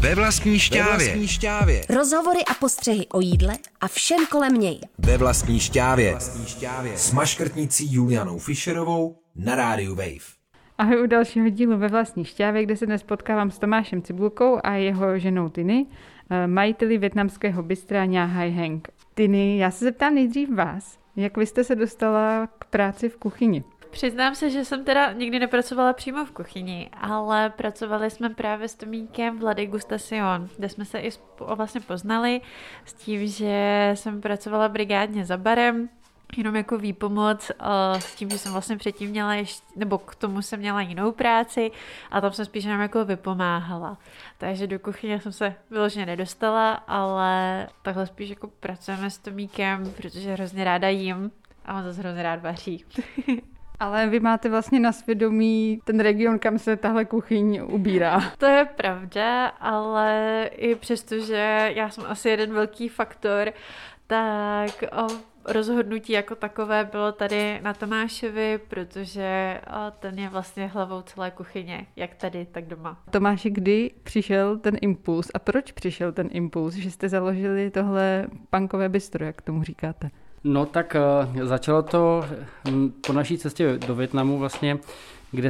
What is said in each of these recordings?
Ve vlastní šťávě. Rozhovory a postřehy o jídle a všem kolem něj. Ve vlastní šťávě. S maškrtnicí Julianou Fischerovou na Rádiu Wave. Ahoj u dalšího dílu Ve vlastní šťávě, kde se dnes potkávám s Tomášem Cibulkou a jeho ženou Tyni, majiteli vietnamského bystra Niahaj Henk. Tyni, já se zeptám nejdřív vás, jak vy jste se dostala k práci v kuchyni? Přiznám se, že jsem teda nikdy nepracovala přímo v kuchyni, ale pracovali jsme právě s Tomíkem v La Degustation, kde jsme se i vlastně poznali s tím, že jsem pracovala brigádně za barem, jenom jako výpomoc, s tím, že jsem vlastně předtím měla ještě, nebo k tomu jsem měla jinou práci a tam jsem spíš jenom jako vypomáhala. Takže do kuchyně jsem se vyloženě nedostala, ale takhle spíš jako pracujeme s Tomíkem, protože hrozně ráda jím a on zase hrozně rád vaří. Ale vy máte vlastně na svědomí ten region, kam se tahle kuchyň ubírá. To je pravda, ale i přesto, že já jsem asi jeden velký faktor, tak rozhodnutí jako takové bylo tady na Tomášovi, protože ten je vlastně hlavou celé kuchyně, jak tady, tak doma. Tomáši, kdy přišel ten impuls a proč přišel ten impuls, že jste založili tohle punkové bistro, jak tomu říkáte? No tak začalo to po naší cestě do Vietnamu vlastně, kde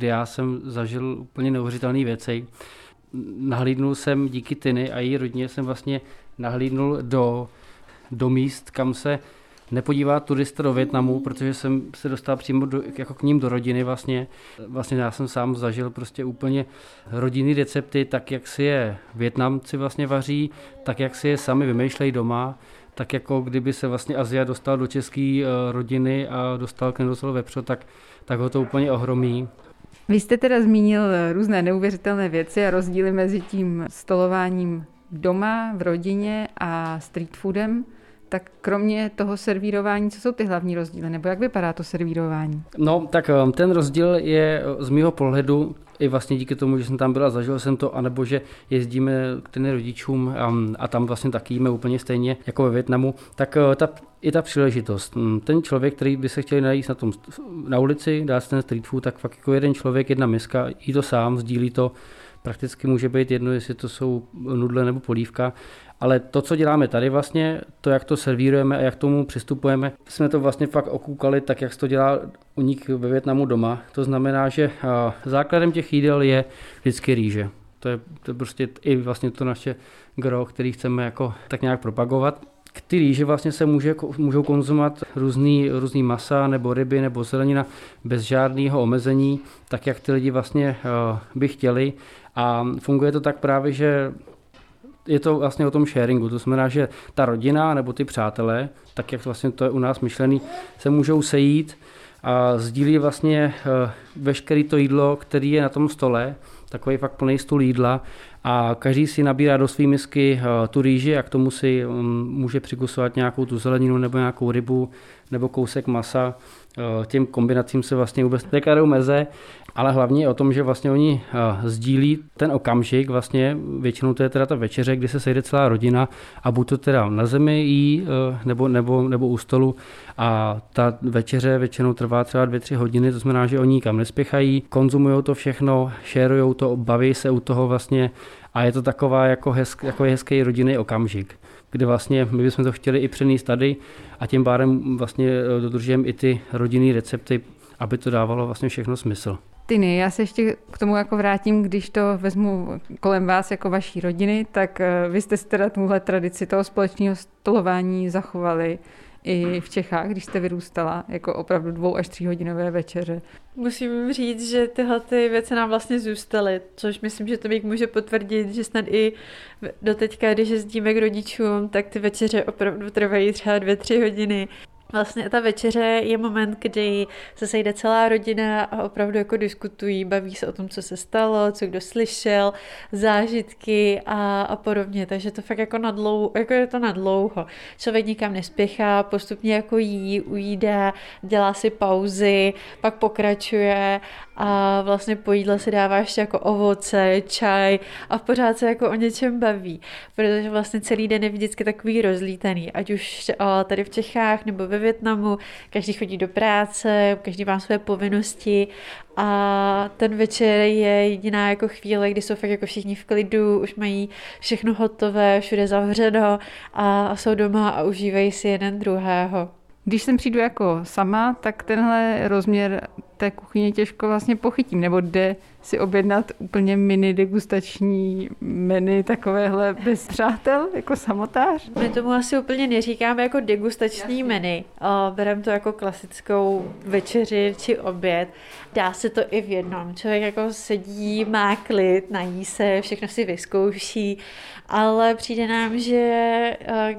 já jsem zažil úplně neuvěřitelné věci. Nahlídnul jsem díky Tyni a její rodině jsem vlastně nahlídnul do míst, kam se nepodívá turista do Vietnamu, protože jsem se dostal přímo jako k ním do rodiny vlastně. Vlastně já jsem sám zažil prostě úplně rodinný recepty, tak jak si je Vietnamci vlastně vaří, tak jak si je sami vymýšlejí doma. Tak jako kdyby se vlastně Azia dostal do české rodiny a dostal k nedostalo vepřo, tak ho to úplně ohromí. Vy jste teda zmínil různé neuvěřitelné věci a rozdíly mezi tím stolováním doma, v rodině a street foodem. Tak kromě toho servírování, co jsou ty hlavní rozdíly, nebo jak vypadá to servírování? No, tak ten rozdíl je z mýho pohledu, i vlastně díky tomu, že jsem tam byl a zažil jsem to, anebo že jezdíme k těm rodičům a tam vlastně taky jíme úplně stejně jako ve Vietnamu, tak ta příležitost. Ten člověk, který by se chtěl najíst na ulici, dát si ten street food, tak fakt jako jeden člověk, jedna miska, jí to sám, sdílí to, prakticky může být jedno, jestli to jsou nudle nebo polívka, ale to, co děláme tady vlastně, to, jak to servírujeme a jak tomu přistupujeme, jsme to vlastně fakt okoukali tak, jak se to dělá u nich ve Vietnamu doma. To znamená, že základem těch jídel je vždycky rýže. To je prostě i vlastně to naše gro, který chceme jako tak nějak propagovat. K ty rýže vlastně se můžou konzumovat různý masa nebo ryby nebo zelenina bez žádného omezení, tak jak ty lidi vlastně by chtěli. A funguje to tak právě, že je to vlastně o tom sharingu, to znamená, že ta rodina nebo ty přátelé, tak jak vlastně to je u nás myšlený, se můžou sejít a sdílí vlastně veškeré to jídlo, které je na tom stole, takový fakt plný stůl jídla a každý si nabírá do své misky tu rýži a k tomu si může přikusovat nějakou tu zeleninu nebo nějakou rybu nebo kousek masa. Těm kombinacím se vlastně vůbec nekladou meze, ale hlavně je o tom, že vlastně oni sdílí ten okamžik, vlastně většinou to je teda ta večeře, kdy se sejde celá rodina a buď to teda na zemi jí nebo u stolu a ta večeře většinou trvá třeba 2-3 hodiny, to znamená, že oni nikam nespěchají, konzumují to všechno, šerujou to, baví se u toho vlastně a je to takový hezký rodinný okamžik, kde vlastně my bychom to chtěli i přenést tady a tím pádem vlastně dodržujeme i ty rodinné recepty, aby to dávalo vlastně všechno smysl. Tyni, já se ještě k tomu jako vrátím, když to vezmu kolem vás jako vaší rodiny, tak vy jste si teda tuhle tradici toho společného stolování zachovali i v Čechách, když jste vyrůstala, jako opravdu 2- až 3hodinové večeře. Musím říct, že tyhle ty věci nám vlastně zůstaly, což myslím, že Tomík může potvrdit, že snad i doteďka, když jezdíme k rodičům, tak ty večeře opravdu trvají třeba 2-3 hodiny. Vlastně ta večeře je moment, kdy se sejde celá rodina a opravdu jako diskutují, baví se o tom, co se stalo, co kdo slyšel, zážitky a podobně. Takže to fakt je to na dlouho. Člověk nikam nespěchá, postupně jako jí, ujídá, dělá si pauzy, pak pokračuje a vlastně po jídle si dáváš jako ovoce, čaj a pořád se jako o něčem baví, protože vlastně celý den je vždycky takový rozlítaný, ať už tady v Čechách nebo ve Vietnamu, každý chodí do práce, každý má své povinnosti a ten večer je jediná jako chvíle, kdy jsou fakt jako všichni v klidu, už mají všechno hotové, všude zavřeno a jsou doma a užívají si jeden druhého. Když sem přijdu jako sama, tak tenhle rozměr té kuchyně těžko vlastně pochytím, nebo jde si objednat úplně mini degustační menu takovéhle bez přátel, jako samotář? My tomu asi úplně neříkáme jako degustační menu. Bereme to jako klasickou večeři či oběd. Dá se to i v jednom. Člověk jako sedí, má klid, nají se, všechno si vyzkouší, ale přijde nám, že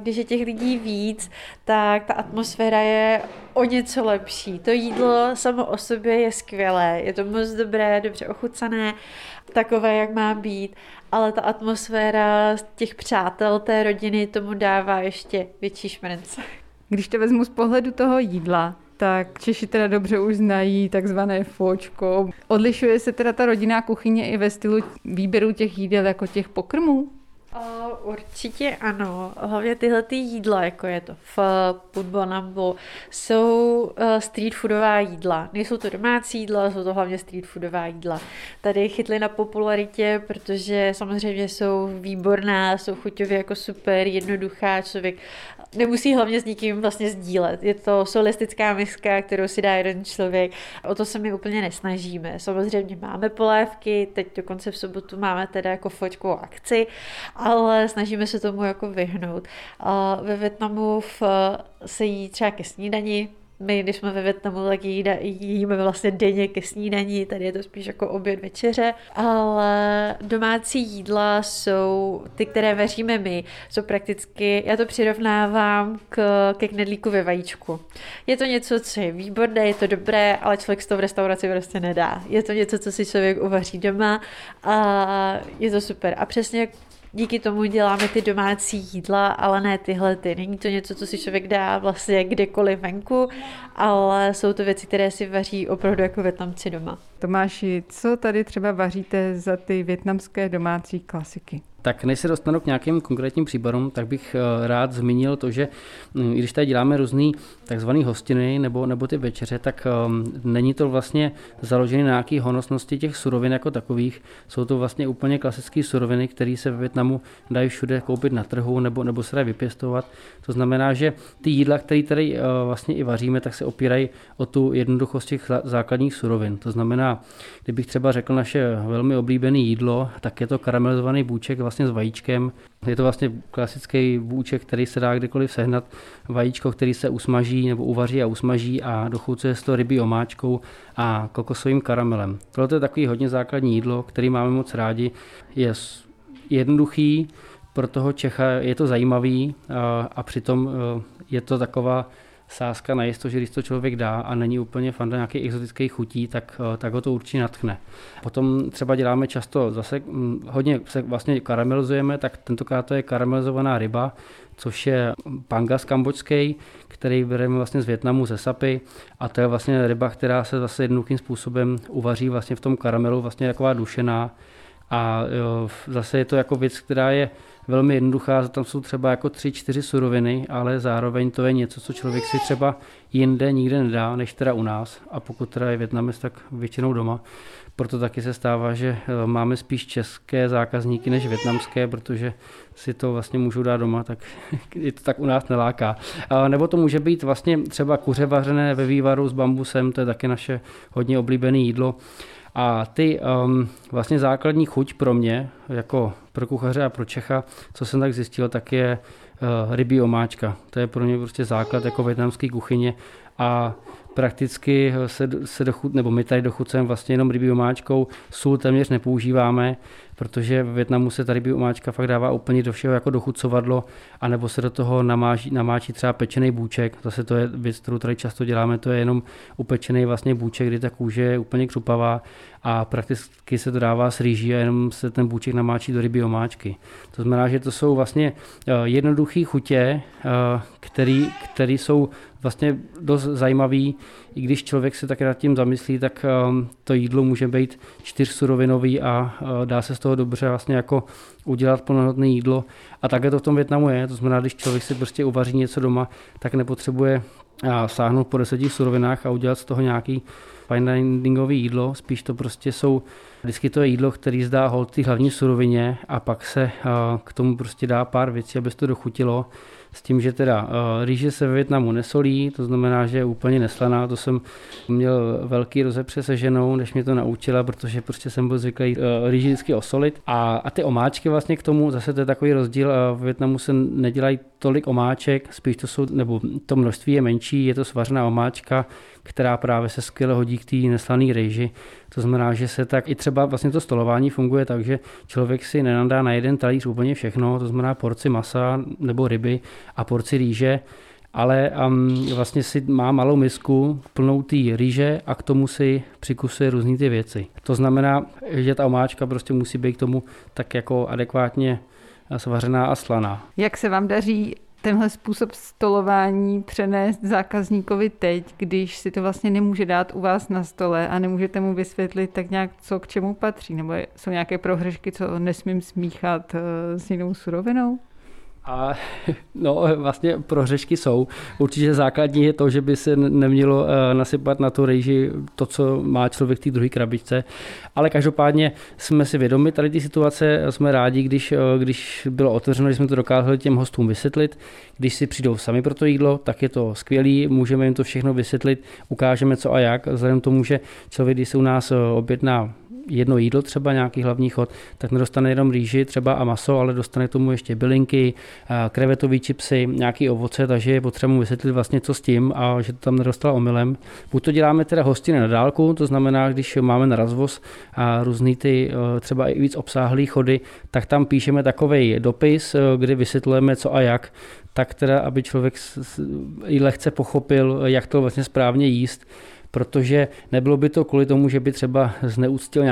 když je těch lidí víc, tak ta atmosféra je o něco lepší. To jídlo samo o sobě je skvělé, je to moc dobré, dobře ochucené, takové, jak má být, ale ta atmosféra těch přátel té rodiny tomu dává ještě větší šmrnce. Když to vezmu z pohledu toho jídla, tak Češi teda dobře už znají takzvané fóčko. Odlišuje se teda ta rodinná kuchyně i ve stylu výběru těch jídel jako těch pokrmů? Určitě ano, hlavně tyhle ty jídla, jako je to pudbonambo, jsou street foodová jídla. Nejsou to domácí jídla, jsou to hlavně street foodová jídla. Tady chytly na popularitě, protože samozřejmě jsou výborná, jsou chuťově jako super, jednoduchá, člověk nemusí hlavně s nikým vlastně sdílet. Je to solistická miska, kterou si dá jeden člověk. O to se my úplně nesnažíme. Samozřejmě máme polévky, teď dokonce v sobotu máme teda jako fočkovou akci, ale snažíme se tomu jako vyhnout. Ve Vietnamu se jí třeba ke snídani. My, když jsme ve Vietnamu, tak jíme vlastně denně ke snídani, tady je to spíš jako oběd večeře, ale domácí jídla jsou ty, které vaříme my, jsou prakticky, já to přirovnávám ke knedlíku ve vajíčku. Je to něco, co je výborné, je to dobré, ale člověk si to v restauraci prostě nedá. Je to něco, co si člověk uvaří doma a je to super. A přesně díky tomu děláme ty domácí jídla, ale ne tyhle ty. Není to něco, co si člověk dá vlastně kdekoliv venku, ale jsou to věci, které si vaří opravdu jako Vietnamci doma. Tomáši, co tady třeba vaříte za ty vietnamské domácí klasiky? Tak než se dostanu k nějakým konkrétním případům, tak bych rád zmínil to, že i když tady děláme různý takzvaný hostiny nebo ty večeře, tak není to vlastně založené na nějaký honosnosti těch surovin jako takových. Jsou to vlastně úplně klasické suroviny, které se ve Vietnamu dají všude koupit na trhu nebo se dají vypěstovat. To znamená, že ty jídla, které tady vlastně i vaříme, tak se opírají o tu jednoduchost těch základních surovin. To znamená, kdybych třeba řekl naše velmi oblíbené jídlo, tak je to karamelizovaný bůček vlastně s vajíčkem. Je to vlastně klasický bůček, který se dá kdekoliv sehnat. Vajíčko, který se usmaží nebo uvaří a usmaží a dochucuje se to rybí omáčkou a kokosovým karamelem. Tohle je takový hodně základní jídlo, který máme moc rádi. Je jednoduchý, pro toho Čecha je to zajímavý a přitom je to taková sázka na jisto, že když to člověk dá a není úplně fanda nějakých exotických chutí, tak ho to určitě natchne. Potom třeba děláme často, zase hodně se vlastně karamelizujeme, tak tentokrát to je karamelizovaná ryba, což je pangas kambodžský, který bereme vlastně z Vietnamu ze Sapy, a to je vlastně ryba, která se zase jednoduchým způsobem uvaří vlastně v tom karamelu, vlastně taková dušená. A zase je to jako věc, která je velmi jednoduchá, tam jsou třeba jako 3-4 suroviny, ale zároveň to je něco, co člověk si třeba jinde nikde nedá, než teda u nás. A pokud teda je Vietnamec, tak většinou doma. Proto taky se stává, že máme spíš české zákazníky než vietnamské, protože si to vlastně můžou dát doma, tak je to tak u nás neláká. Nebo to může být vlastně třeba kuře vařené ve vývaru s bambusem, to je taky naše hodně oblíbené jídlo. A ty vlastně základní chuť pro mě, jako pro kuchaře a pro Čecha, co jsem tak zjistil, tak je rybí omáčka. To je pro mě prostě základ jako vietnamské kuchyně a prakticky my tady dochucujeme vlastně jenom rybí omáčkou, sůl téměř nepoužíváme, protože ve Vietnamu se ta rybí omáčka fakt dává úplně do všeho jako dochucovadlo, anebo se do toho namáčí třeba pečený bůček, zase to je věc, kterou tady často děláme, to je jenom upečený vlastně bůček, kdy ta kůže je úplně křupavá a prakticky se to dává s rýží a jenom se ten bůček namáčí do rybí omáčky. To znamená, že to jsou vlastně jednoduché chutě, které jsou vlastně dost zajímavý, i když člověk se tak nad tím zamyslí, tak to jídlo může být 4 surovinový a dá se z toho dobře vlastně jako udělat plnohodnotné jídlo. A také to v tom Vietnamu je, to znamená, když člověk si prostě uvaří něco doma, tak nepotřebuje a sáhnout po 10 surovinách a udělat z toho nějaký fine diningové jídlo. Spíš to prostě jsou vždycky to je jídlo, který zdá holt ty hlavní surovině a pak se k tomu prostě dá pár věcí, aby se to dochutilo. S tím, že teda rýže se ve Vietnamu nesolí, to znamená, že je úplně neslaná. To jsem měl velký rozepře se ženou, než mě to naučila, protože prostě jsem byl zvyklý rýži vždycky osolit. A ty omáčky vlastně k tomu, zase to je takový rozdíl, v Vietnamu se nedělají tolik omáček, spíš to jsou, nebo to množství je menší, je to svařená omáčka, která právě se skvěle hodí k té neslané rýži. To znamená, že se tak i třeba vlastně to stolování funguje tak, že člověk si nenadá na jeden talíř úplně všechno, to znamená porci masa nebo ryby a porci rýže, ale vlastně si má malou misku plnou té rýže a k tomu si přikusuje různý ty věci. To znamená, že ta omáčka prostě musí být k tomu tak jako adekvátně svařená a slaná. Jak se vám daří tenhle způsob stolování přenést zákazníkovi teď, když si to vlastně nemůže dát u vás na stole a nemůžete mu vysvětlit tak nějak, co k čemu patří? Nebo jsou nějaké prohřešky, co nesmím smíchat s jinou surovinou? A no, vlastně prohřešky jsou. Určitě základní je to, že by se nemělo nasypat na tu rýži to, co má člověk v té druhé krabičce. Ale každopádně jsme si vědomi tady té situace, jsme rádi, když bylo otevřeno, že jsme to dokázali těm hostům vysvětlit. Když si přijdou sami pro to jídlo, tak je to skvělý, můžeme jim to všechno vysvětlit, ukážeme co a jak. Vzhledem k tomu, že člověk, když se u nás objedná jedno jídlo, třeba nějaký hlavní chod, tak nedostane jenom rýži třeba a maso, ale dostane tomu ještě bylinky, krevetové chipsy, nějaký ovoce, takže je potřeba mu vysvětlit vlastně co s tím a že to tam nedostalo omylem. Buď to děláme teda hostiny na dálku, to znamená, když máme na razvoz a různý ty třeba i víc obsáhlý chody, tak tam píšeme takovej dopis, kdy vysvětlujeme co a jak, tak teda, aby člověk i lehce pochopil, jak to vlastně správně jíst. Protože nebylo by to kvůli tomu, že by třeba zneuctil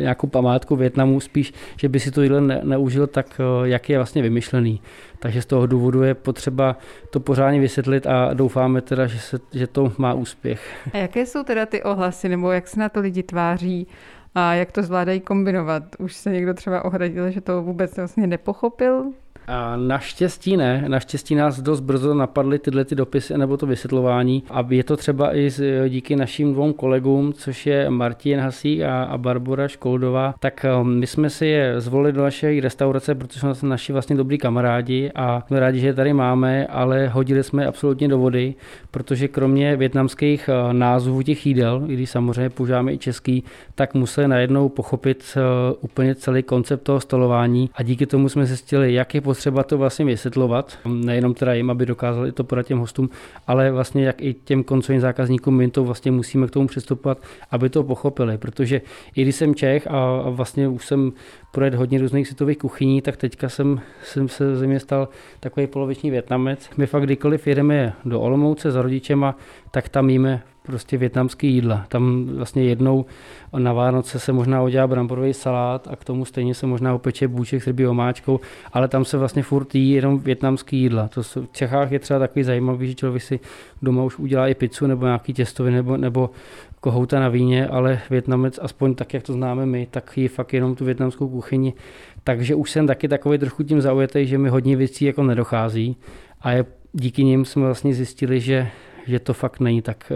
nějakou památku Vietnamu, spíš, že by si to jídlo neužil tak, jak je vlastně vymyšlený. Takže z toho důvodu je potřeba to pořádně vysvětlit a doufáme teda, že to má úspěch. A jaké jsou teda ty ohlasy, nebo jak se na to lidi tváří a jak to zvládají kombinovat? Už se někdo třeba ohradil, že to vůbec vlastně nepochopil? A naštěstí ne, naštěstí nás dost brzo napadly tyhle ty dopisy nebo to vysvětlování a je to třeba i díky našim 2 kolegům, což je Martin Hasík a Barbora Školdová, tak my jsme si je zvolili do naší restaurace, protože jsme naši vlastně dobrý kamarádi a jsme rádi, že je tady máme, ale hodili jsme je absolutně do vody, protože kromě vietnamských názvů těch jídel, i když samozřejmě používáme i český, tak museli najednou pochopit úplně celý koncept toho stolování a díky tomu jsme zjistili, jak je potřeba to vlastně vysvětlovat, nejenom teda jim, aby dokázali to podat těm hostům, ale vlastně jak i těm koncovým zákazníkům, my to vlastně musíme k tomu přistupovat, aby to pochopili, protože i když jsem Čech a vlastně už jsem projet hodně různých světových kuchyní, tak teďka jsem se ze mě stal takový poloviční Vietnamec. My fakt kdykoliv jedeme do Olomouce za rodičema, tak tam jíme prostě vietnamský jídla. Tam vlastně jednou na Vánoce se možná udělá bramborový salát a k tomu stejně se možná upeče bůček s rybí omáčkou, ale tam se vlastně furt jí jenom vietnamský jídla. To v Čechách je třeba takový zajímavý, že člověk si doma už udělá i pizzu nebo nějaký těstoviny nebo kohouta na víně, ale Vietnamec, aspoň tak, jak to známe my, tak jí fakt jenom tu vietnamskou kuchyni. Takže už jsem taky takový trochu tím zaujetý, že mi hodně věcí jako nedochází a díky nim jsme vlastně zjistili, že to fakt není tak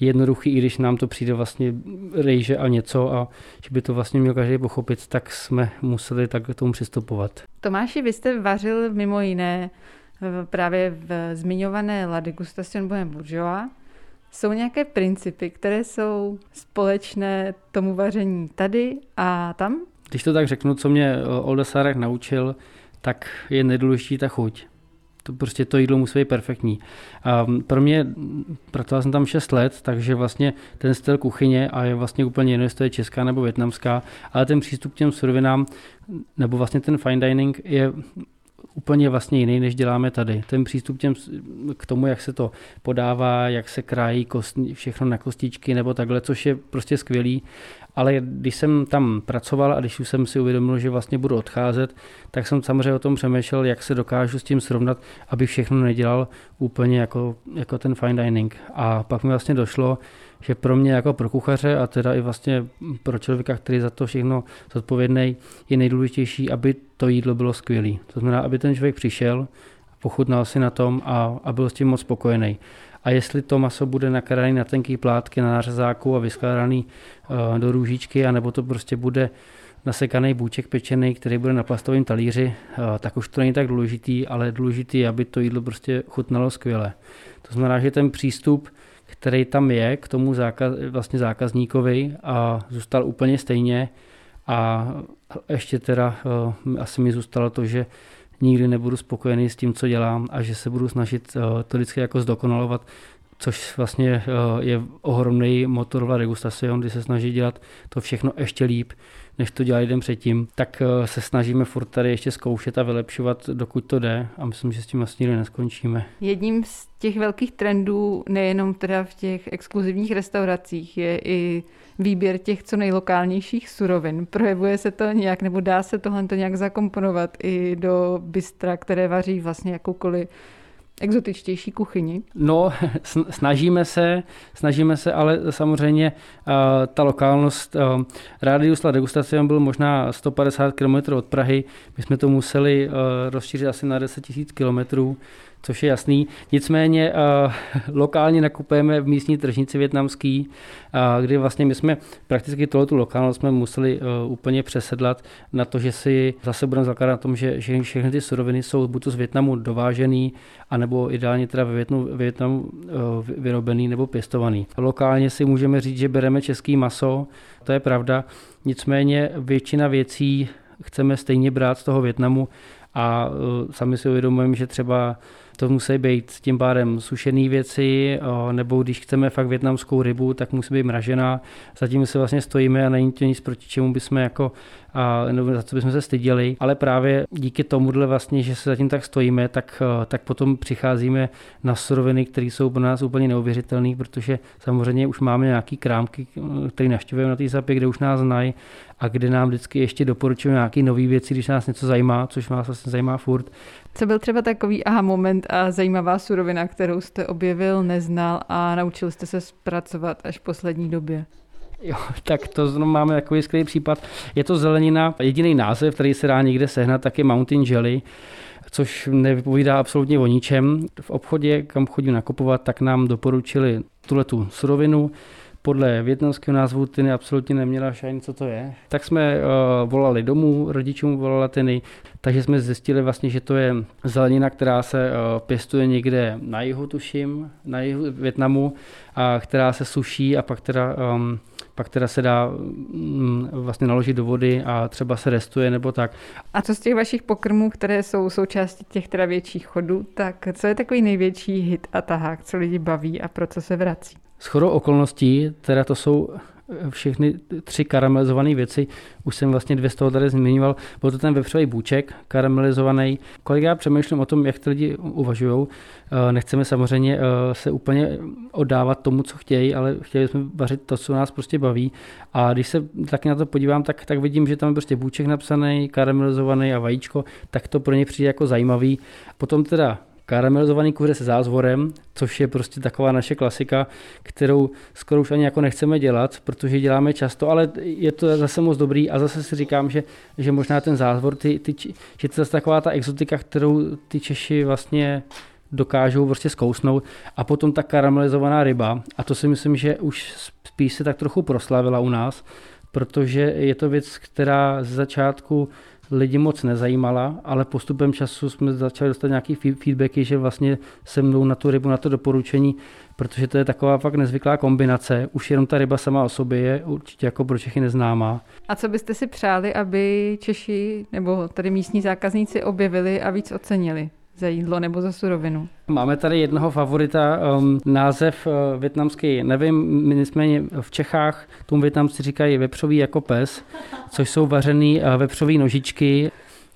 jednoduchý, i když nám to přijde vlastně rejže a něco a že by to vlastně měl každý pochopit, tak jsme museli tak k tomu přistupovat. Tomáši, vy jste vařil mimo jiné právě v zmiňované La Degustation Bohème Bourgeoise. Jsou nějaké principy, které jsou společné tomu vaření tady a tam? Když to tak řeknu, co mě Olda Šárek naučil, tak je nejdůležitější ta chuť. To prostě to jídlo musí být perfektní. A pro mě, pracoval jsem tam 6 let, takže vlastně ten styl kuchyně a je vlastně úplně jedno, jestli to je česká nebo vietnamská, ale ten přístup k těm surovinám nebo vlastně ten fine dining je úplně vlastně jiný, než děláme tady. Ten přístup k tomu, jak se to podává, jak se krájí všechno na kostičky nebo takhle, což je prostě skvělý. Ale když jsem tam pracoval a když už jsem si uvědomil, že vlastně budu odcházet, tak jsem samozřejmě o tom přemýšlel, jak se dokážu s tím srovnat, abych všechno nedělal úplně jako ten fine dining. A pak mi vlastně došlo, že pro mě jako pro kuchaře a teda i vlastně pro člověka, který za to všechno zodpovědný, je nejdůležitější, aby to jídlo bylo skvělý. To znamená, aby ten člověk přišel, pochutnal si na tom a byl s tím moc spokojený. a jestli to maso bude nakrájené na tenké plátky na nářezáku a vyskládané do růžičky, anebo to prostě bude nasekaný bůček pečený, který bude na plastovém talíři, tak už to není tak důležitý, ale důležitý je, aby to jídlo prostě chutnalo skvěle. To znamená, že ten přístup, který tam je k tomu vlastně zákazníkovi, a zůstal úplně stejně. A ještě teda asi mi zůstalo to, že nikdy nebudu spokojený s tím, co dělám, a že se budu snažit to vždycky jako zdokonalovat, což vlastně je ohromný motor La Degustation, kdy se snaží dělat to všechno ještě líp, než to dělali den předtím. Tak se snažíme furt tady ještě zkoušet a vylepšovat, dokud to jde, a myslím, že s tím vlastně nikdy neskončíme. Jedním z těch velkých trendů, nejenom teda v těch exkluzivních restauracích, je i výběr těch co nejlokálnějších surovin. Projevuje se to nějak, nebo dá se tohle to nějak zakomponovat i do bistra, které vaří vlastně jakoukoliv exotičtější kuchyni? No, snažíme se, ale samozřejmě ta lokálnost. Rádius La Degustation byl možná 150 km od Prahy. My jsme to museli rozšířit asi na 10 000 km, což je jasný. Nicméně lokálně nakupujeme v místní tržnici vietnamský, kdy vlastně my jsme prakticky tu lokálnost jsme museli úplně přesedlat na to, že si zase budeme zakládat na tom, že všechny ty suroviny jsou buď to z Vietnamu dovážený, anebo ideálně teda ve Vietnamu vyrobený nebo pěstovaný. Lokálně si můžeme říct, že bereme český maso, to je pravda, nicméně většina věcí chceme stejně brát z toho Vietnamu, a sami si uvědomujeme, že třeba to musí být tím pádem sušené věci, nebo když chceme fakt vietnamskou rybu, tak musí být mražená. Zatím se vlastně stojíme a není to nic, proti čemu bychom za co bychom se styděli, ale právě díky tomuhle vlastně, že se zatím tak stojíme, tak potom přicházíme na suroviny, které jsou pro nás úplně neuvěřitelné, protože samozřejmě už máme nějaké krámky, které navštěvujeme na té zapě, kde už nás znají a kde nám vždycky ještě doporučují nějaké nové věci, když nás něco zajímá, což nás vlastně zajímá furt. Co byl třeba takový aha moment a zajímavá surovina, kterou jste objevil, neznal a naučil jste se zpracovat až v poslední době? Jo, tak to znovu máme takový skvělý případ. Je to zelenina. Jediný název, který se dá někde sehnat, tak je mountain jelly, což nevypovídá absolutně o ničem. V obchodě, kam chodím nakupovat, tak nám doporučili tuhletu surovinu. Podle vietnamského názvu Tyni absolutně neměla šajn, co to je. Tak jsme volali domů, rodičům volala Tyni, takže jsme zjistili vlastně, že to je zelenina, která se pěstuje někde na jihu, tuším, na jihu Vietnamu, a která se suší a pak teda se dá vlastně naložit do vody a třeba se restuje nebo tak. A co z těch vašich pokrmů, které jsou součástí těch teda větších chodů, tak co je takový největší hit a tahák, co lidi baví a pro co se vrací? Shodou okolností, teda to jsou všechny tři karamelizované věci, už jsem vlastně dvě z toho tady zmiňoval, byl to ten vepřový bůček karamelizovaný. Kolik já přemýšlím o tom, jak ty lidi uvažují, nechceme samozřejmě se úplně oddávat tomu, co chtějí, ale chtěli jsme vařit to, co nás prostě baví, a když se taky na to podívám, tak vidím, že tam je prostě bůček napsaný, karamelizovaný a vajíčko, tak to pro ně přijde jako zajímavý. Potom teda karamelizovaný kuře se zázvorem, což je prostě taková naše klasika, kterou skoro už ani jako nechceme dělat, protože děláme často, ale je to zase moc dobrý, a zase si říkám, že možná ten zázvor, že to je zase taková ta exotika, kterou ty Češi vlastně dokážou prostě zkousnout, a potom ta karamelizovaná ryba, a to si myslím, že už spíš se tak trochu proslavila u nás, protože je to věc, která ze začátku lidi moc nezajímala, ale postupem času jsme začali dostat nějaký feedbacky, že vlastně se mnou na tu rybu, na to doporučení, protože to je taková fakt nezvyklá kombinace. Už jenom ta ryba sama o sobě je určitě jako pro Čechy neznámá. A co byste si přáli, aby Češi nebo tady místní zákazníci objevili a víc ocenili za jídlo nebo za surovinu? Máme tady jednoho favorita, název vietnamský, nevím, nicméně v Čechách tomu Vietnamci říkají vepřový jako pes, což jsou vařený vepřový nožičky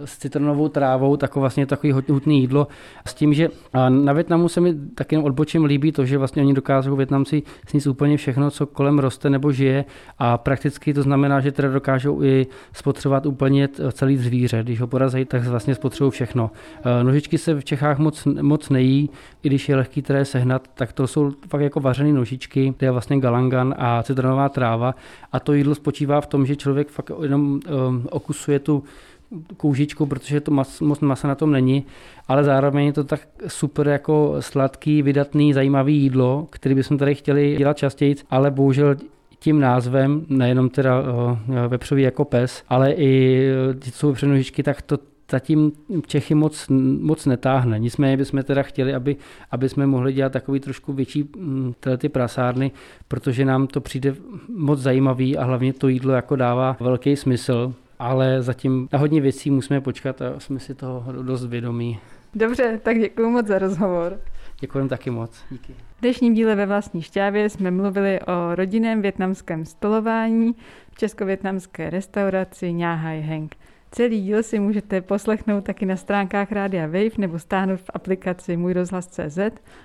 s citronovou trávou, takový hutné jídlo. S tím, že na Vietnamu se mi taky odbočím líbí to, že vlastně oni dokážou Vietnamci sníst úplně všechno, co kolem roste nebo žije, a prakticky to znamená, že teda dokážou i spotřebovat úplně celý zvíře. Když ho porazí, tak vlastně spotřebují všechno. Nožičky se v Čechách moc nejí, i když je lehký teda je sehnat, tak to jsou fakt jako vařené nožičky, kde je vlastně galangan a citronová tráva, a to jídlo spočívá v tom, že člověk fakt jenom okusuje tu kůžičku, protože to moc masa na tom není, ale zároveň je to tak super jako sladký, vydatný, zajímavý jídlo, který bychom tady chtěli dělat častěji, ale bohužel tím názvem, nejenom teda vepřový jako pes, ale i ty jsou vepřenožičky, tak to zatím Čechy moc netáhne. Nicméně bychom teda chtěli, aby jsme mohli dělat takový trošku větší ty prasárny, protože nám to přijde moc zajímavý a hlavně to jídlo jako dává velký smysl, ale zatím na hodně věcí musíme počkat a jsme si toho dost vědomí. Dobře, tak děkuju moc za rozhovor. Děkujem taky moc. Díky. V dnešním díle Ve vlastní šťávě jsme mluvili o rodinném vietnamském stolování v česko-vietnamské restauraci Niahaj Henk. Celý díl si můžete poslechnout taky na stránkách Rádia Wave nebo stáhnout v aplikaci Můj rozhlas.cz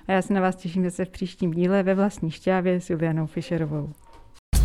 a já se na vás těším zase v příštím díle Ve vlastní šťávě s Julianou Fischerovou.